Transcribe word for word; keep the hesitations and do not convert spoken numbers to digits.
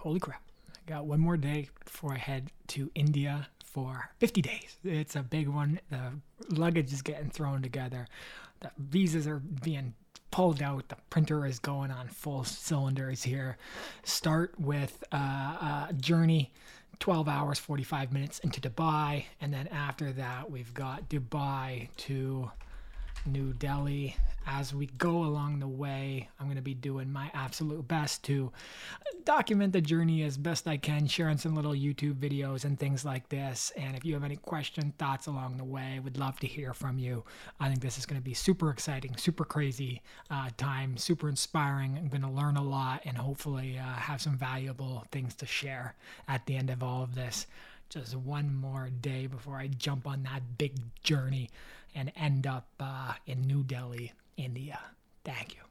holy crap, I got one more day before I head to India for fifty days. It's a big one. The luggage is getting thrown together. The visas are being pulled out. The printer is going on full cylinders here. Start with uh, a journey, twelve hours, forty-five minutes into Dubai. And then after that, we've got Dubai to New Delhi. As we go along the way, I'm going to be doing my absolute best to document the journey as best I can, sharing some little YouTube videos and things like this. And if you have any questions, thoughts along the way, would love to hear from you. I think this is going to be super exciting, super crazy uh, time, super inspiring. I'm going to learn a lot and hopefully uh, have some valuable things to share at the end of all of this. Just one more day before I jump on that big journey and end up uh, in New Delhi, India. Thank you.